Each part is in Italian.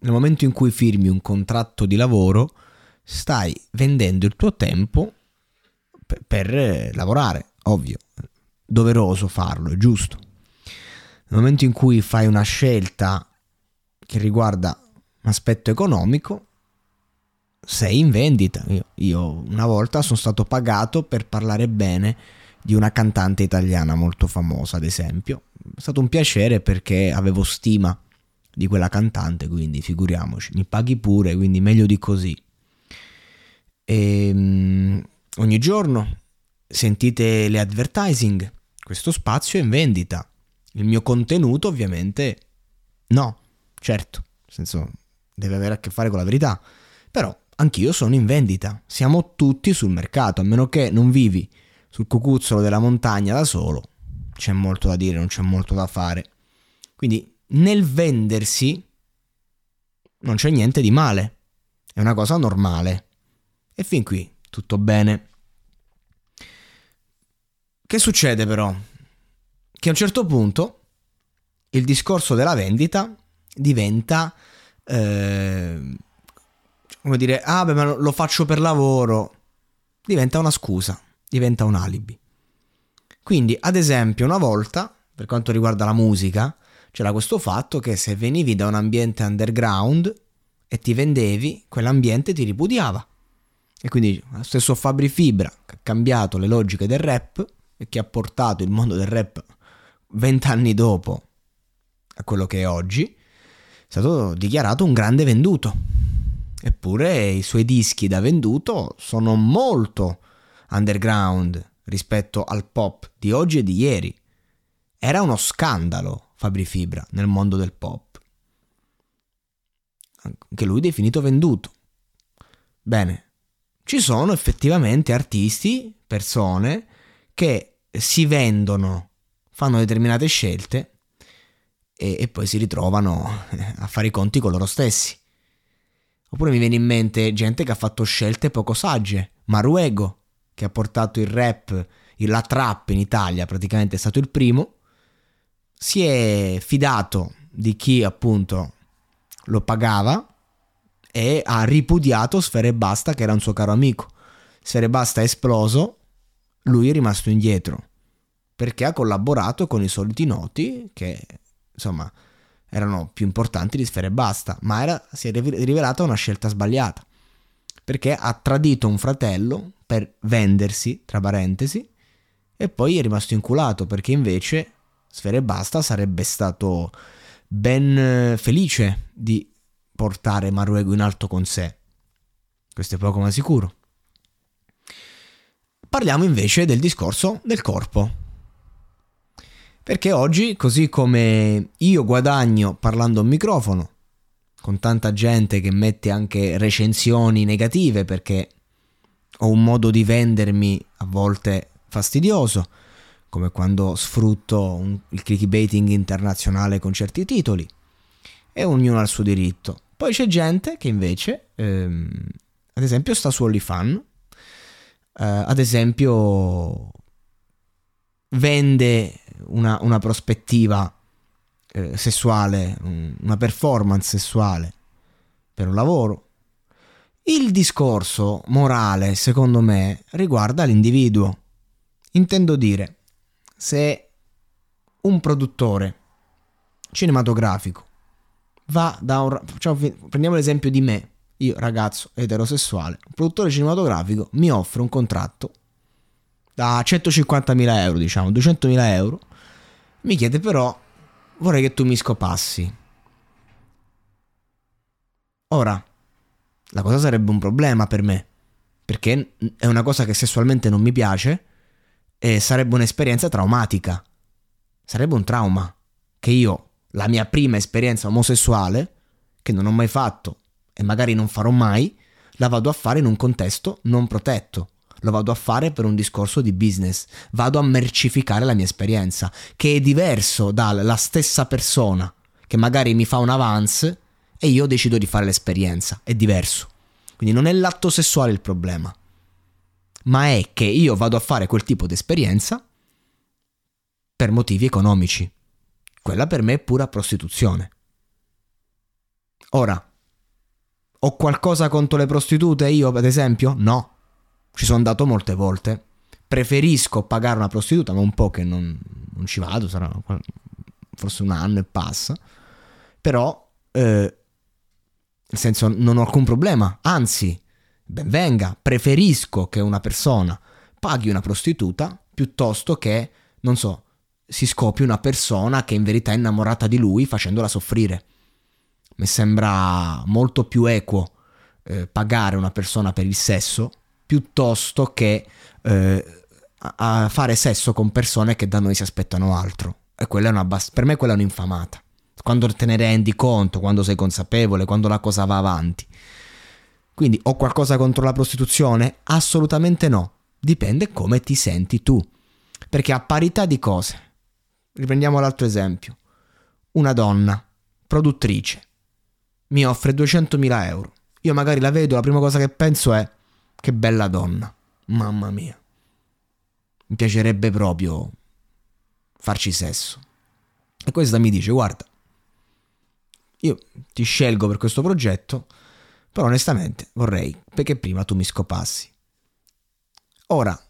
Nel momento in cui firmi un contratto di lavoro, stai vendendo il tuo tempo per lavorare, ovvio, doveroso farlo, è giusto. Nel momento in cui fai una scelta che riguarda un aspetto economico, sei in vendita. Io una volta sono stato pagato per parlare bene di una cantante italiana molto famosa, ad esempio. È stato un piacere perché avevo stima di quella cantante, quindi figuriamoci, mi paghi pure, quindi meglio di così. Ogni giorno sentite le advertising, questo spazio è in vendita, il mio contenuto ovviamente no, certo, nel senso deve avere a che fare con la verità, però anch'io sono in vendita, siamo tutti sul mercato, a meno che non vivi sul cucuzzolo della montagna da solo, c'è molto da dire, non c'è molto da fare, quindi nel vendersi non c'è niente di male, è una cosa normale e fin qui tutto bene. Che succede però? Che a un certo punto il discorso della vendita diventa come dire, ma lo faccio per lavoro, diventa una scusa, diventa un alibi. Quindi ad esempio una volta, per quanto riguarda la musica, c'era questo fatto che se venivi da un ambiente underground e ti vendevi, quell'ambiente ti ripudiava. E quindi lo stesso Fabri Fibra, che ha cambiato le logiche del rap e che ha portato il mondo del rap 20 anni dopo a quello che è oggi, è stato dichiarato un grande venduto. Eppure i suoi dischi da venduto sono molto underground rispetto al pop di oggi e di ieri. Era uno scandalo Fabri Fibra nel mondo del pop, anche lui definito venduto. Bene, ci sono effettivamente artisti, persone che si vendono, fanno determinate scelte e poi si ritrovano a fare i conti con loro stessi. Oppure mi viene in mente gente che ha fatto scelte poco sagge. Maruego, che ha portato il rap, la trap in Italia, praticamente è stato il primo. Si è fidato di chi appunto lo pagava e ha ripudiato Sfera Ebbasta, che era un suo caro amico. Sfera Ebbasta è esploso, lui è rimasto indietro perché ha collaborato con i soliti noti che insomma erano più importanti di Sfera Ebbasta, ma si è rivelata una scelta sbagliata perché ha tradito un fratello per vendersi, tra parentesi, e poi è rimasto inculato perché invece Sfera Ebbasta sarebbe stato ben felice di portare Maruego in alto con sé. Questo è poco ma sicuro. Parliamo invece del discorso del corpo. Perché oggi, così come io guadagno parlando a un microfono, con tanta gente che mette anche recensioni negative perché ho un modo di vendermi a volte fastidioso, come quando sfrutto il clickbaiting internazionale con certi titoli, e ognuno ha il suo diritto. Poi c'è gente che invece, ad esempio, sta su OnlyFans, ad esempio vende una prospettiva sessuale, una performance sessuale per un lavoro. Il discorso morale, secondo me, riguarda l'individuo. Intendo dire, se un produttore cinematografico va da un... Cioè, prendiamo l'esempio di me, io ragazzo eterosessuale, un produttore cinematografico mi offre un contratto da 150.000 euro, diciamo 200.000 euro, mi chiede però vorrei che tu mi scopassi. Ora, la cosa sarebbe un problema per me, perché è una cosa che sessualmente non mi piace e sarebbe un'esperienza traumatica, sarebbe un trauma che io, la mia prima esperienza omosessuale, che non ho mai fatto e magari non farò mai, la vado a fare in un contesto non protetto, lo vado a fare per un discorso di business, vado a mercificare la mia esperienza, che è diverso dalla stessa persona che magari mi fa un avance e io decido di fare l'esperienza, è diverso. Quindi non è l'atto sessuale il problema, ma è che io vado a fare quel tipo di esperienza per motivi economici. Quella per me è pura prostituzione. Ora, ho qualcosa contro le prostitute io, ad esempio? No, ci sono andato molte volte. Preferisco pagare una prostituta, ma un po' che non ci vado, sarà forse un anno e passa. Però, nel senso, non ho alcun problema, anzi, ben venga, preferisco che una persona paghi una prostituta piuttosto che, non so, si scopri una persona che in verità è innamorata di lui facendola soffrire. Mi sembra molto più equo pagare una persona per il sesso piuttosto che a fare sesso con persone che da noi si aspettano altro. E quella è per me quella è un'infamata. Quando te ne rendi conto, quando sei consapevole, quando la cosa va avanti. Quindi ho qualcosa contro la prostituzione? Assolutamente no. Dipende come ti senti tu. Perché a parità di cose, riprendiamo l'altro esempio, una donna produttrice mi offre 200.000 euro, io magari la vedo, la prima cosa che penso è: che bella donna, mamma mia, mi piacerebbe proprio farci sesso. E questa mi dice: guarda, io ti scelgo per questo progetto, però onestamente vorrei perché prima tu mi scopassi. Ora,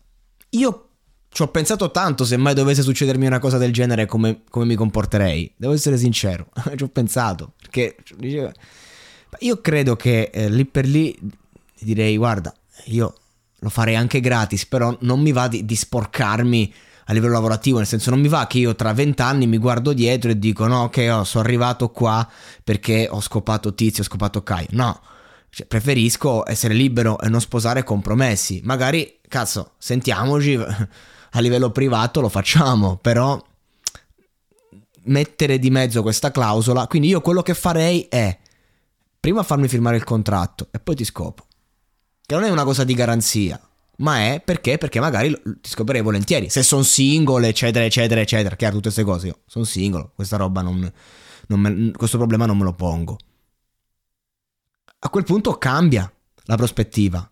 io ci ho pensato tanto, se mai dovesse succedermi una cosa del genere, come mi comporterei. Devo essere sincero, ci ho pensato, perché io credo che lì per lì direi: guarda, io lo farei anche gratis, però non mi va di sporcarmi a livello lavorativo, nel senso non mi va che io tra 20 anni mi guardo dietro e dico: no, ok, sono arrivato qua perché ho scopato tizio, ho scopato Caio. No, cioè, preferisco essere libero e non sposare compromessi. Magari, cazzo, sentiamoci a livello privato, lo facciamo, però mettere di mezzo questa clausola. Quindi io quello che farei è prima farmi firmare il contratto e poi ti scopo, che non è una cosa di garanzia, ma è perché magari ti scoperei volentieri, se sono singole, eccetera eccetera eccetera. Chiaro, tutte queste cose, io sono singolo, questa roba questo problema non me lo pongo. A quel punto cambia la prospettiva,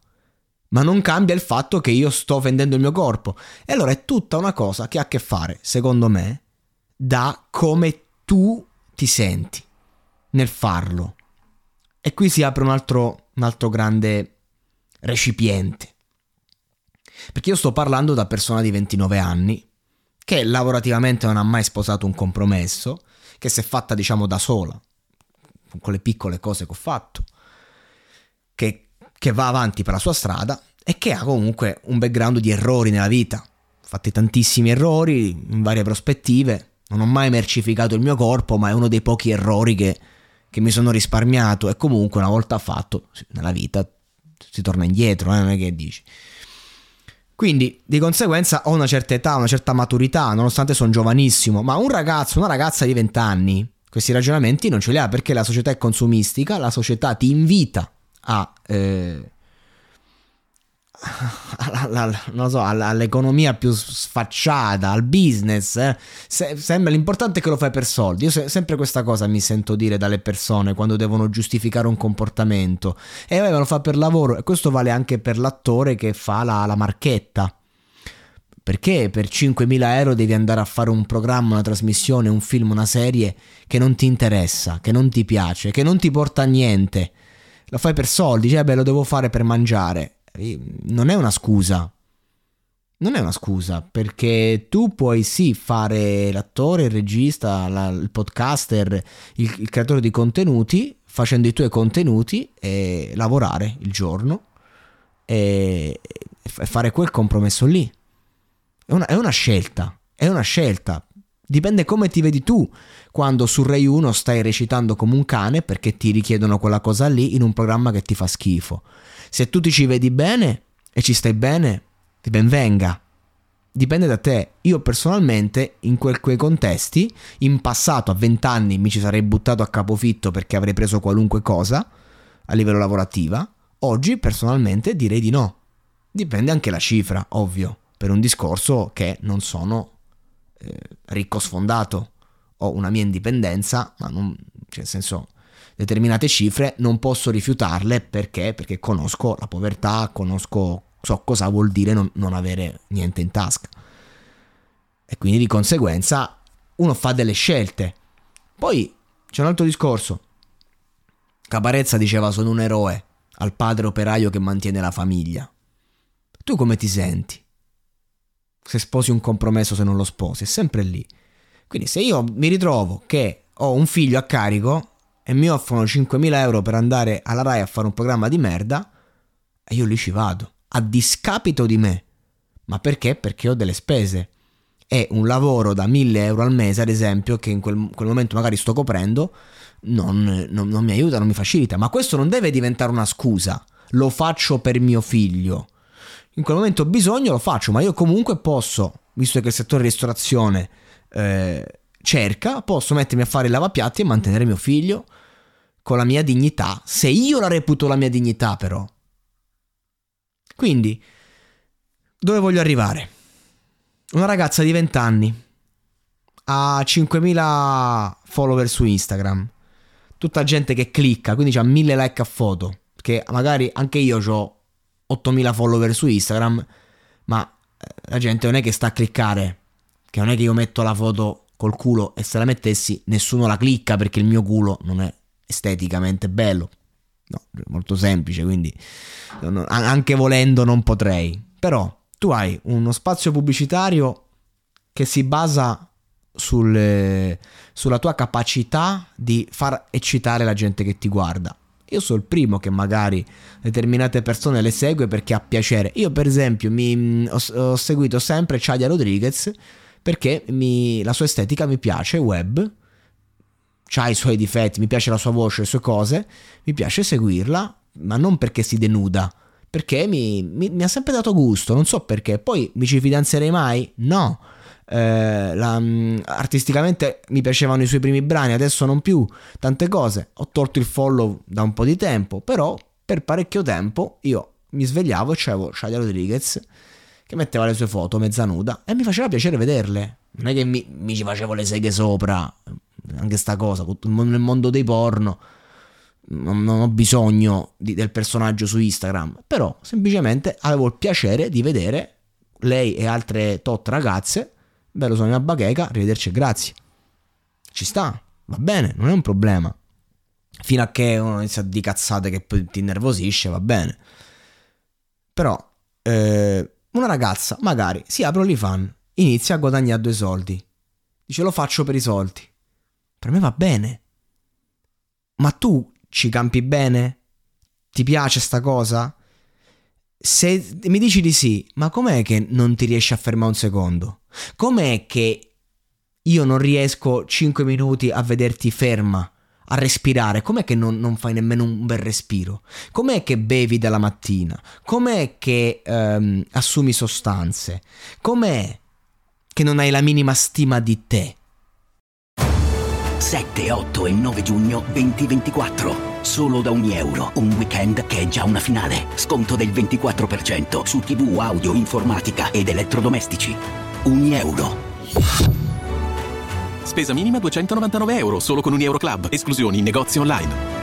ma non cambia il fatto che io sto vendendo il mio corpo. E allora è tutta una cosa che ha a che fare, secondo me, da come tu ti senti nel farlo. E qui si apre un altro grande recipiente, perché io sto parlando da persona di 29 anni che lavorativamente non ha mai sposato un compromesso, che si è fatta, diciamo, da sola con le piccole cose che ho fatto, che va avanti per la sua strada e che ha comunque un background di errori nella vita. Ho fatto tantissimi errori in varie prospettive, non ho mai mercificato il mio corpo, ma è uno dei pochi errori che mi sono risparmiato. E comunque una volta fatto nella vita si torna indietro, non è che dici. Quindi di conseguenza ho una certa età, una certa maturità, nonostante sono giovanissimo. Ma un ragazzo, una ragazza di 20 anni questi ragionamenti non ce li ha, perché la società è consumistica, la società ti invita a non lo so, all'economia più sfacciata, al business, sembra l'importante è che lo fai per soldi. Io sempre questa cosa mi sento dire dalle persone quando devono giustificare un comportamento, e lo fa per lavoro. E questo vale anche per l'attore che fa la marchetta. Perché per 5.000 euro devi andare a fare un programma, una trasmissione, un film, una serie che non ti interessa, che non ti piace, che non ti porta a niente? Lo fai per soldi, cioè lo devo fare per mangiare. Non è una scusa. Non è una scusa, perché tu puoi sì fare l'attore, il regista, il podcaster, il creatore di contenuti, facendo i tuoi contenuti e lavorare il giorno e fare quel compromesso lì. È una scelta, dipende come ti vedi tu quando su Rai 1 stai recitando come un cane perché ti richiedono quella cosa lì in un programma che ti fa schifo. Se tu ti ci vedi bene e ci stai bene, ti benvenga, dipende da te. Io personalmente in quei contesti in passato a 20 anni mi ci sarei buttato a capofitto perché avrei preso qualunque cosa a livello lavorativa. Oggi personalmente direi di no, dipende anche la cifra, ovvio, per un discorso che non sono ricco sfondato, ho una mia indipendenza, ma non, cioè, nel senso, determinate cifre non posso rifiutarle perché conosco la povertà, so cosa vuol dire non avere niente in tasca, e quindi di conseguenza uno fa delle scelte. Poi c'è un altro discorso. Caparezza diceva: sono un eroe al padre operaio che mantiene la famiglia. Tu come ti senti? Se sposi un compromesso, se non lo sposi, è sempre lì. Quindi se io mi ritrovo che ho un figlio a carico e mi offrono 5.000 euro per andare alla Rai a fare un programma di merda, e io lì ci vado, a discapito di me. Ma perché? Perché ho delle spese. È un lavoro da 1.000 euro al mese, ad esempio, che in quel momento magari sto coprendo, non mi aiuta, non mi facilita. Ma questo non deve diventare una scusa. Lo faccio per mio figlio. In quel momento ho bisogno, lo faccio, ma io comunque posso, visto che il settore ristorazione cerca, posso mettermi a fare il lavapiatti e mantenere mio figlio con la mia dignità, se io la reputo la mia dignità però. Quindi, dove voglio arrivare? Una ragazza di 20 anni, ha 5.000 follower su Instagram, tutta gente che clicca, quindi ha 1.000 like a foto, che magari anche io ho 8.000 follower su Instagram, ma la gente non è che sta a cliccare, che non è che io metto la foto col culo e se la mettessi nessuno la clicca perché il mio culo non è esteticamente bello, no, è molto semplice, quindi anche volendo non potrei. Però tu hai uno spazio pubblicitario che si basa sulla tua capacità di far eccitare la gente che ti guarda. Io sono il primo che magari determinate persone le segue perché ha piacere. Io per esempio ho seguito sempre Chadia Rodriguez perché la sua estetica mi piace, web, c'ha i suoi difetti, mi piace la sua voce, le sue cose, mi piace seguirla, ma non perché si denuda, perché mi ha sempre dato gusto, non so perché. Poi mi ci fidanzerei mai? No. Artisticamente mi piacevano i suoi primi brani, adesso non più, tante cose. Ho tolto il follow da un po' di tempo, però per parecchio tempo io mi svegliavo e c'avevo Chadia Rodriguez che metteva le sue foto mezzanuda e mi faceva piacere vederle, non è che mi ci facevo le seghe sopra. Anche sta cosa nel mondo dei porno non ho bisogno del personaggio su Instagram, però semplicemente avevo il piacere di vedere lei e altre tot ragazze. Bello, sono una bacheca, arrivederci e grazie. Ci sta, va bene, non è un problema. Fino a che uno inizia di cazzate che poi ti innervosisce, va bene. Però una ragazza magari si apre OnlyFans, inizia a guadagnare 2 soldi. Dice: lo faccio per i soldi. Per me va bene. Ma tu ci campi bene? Ti piace sta cosa? Se mi dici di sì, ma com'è che non ti riesci a fermare un secondo? Com'è che io non riesco 5 minuti a vederti ferma, a respirare? Com'è che non fai nemmeno un bel respiro? Com'è che bevi dalla mattina? Com'è che assumi sostanze? Com'è che non hai la minima stima di te? 7, 8 e 9 giugno 2024 solo da Unieuro. Un weekend che è già una finale. Sconto del 24% su TV, audio, informatica ed elettrodomestici. Unieuro. Spesa minima €299, solo con Unieuro Club. Esclusioni in negozi online.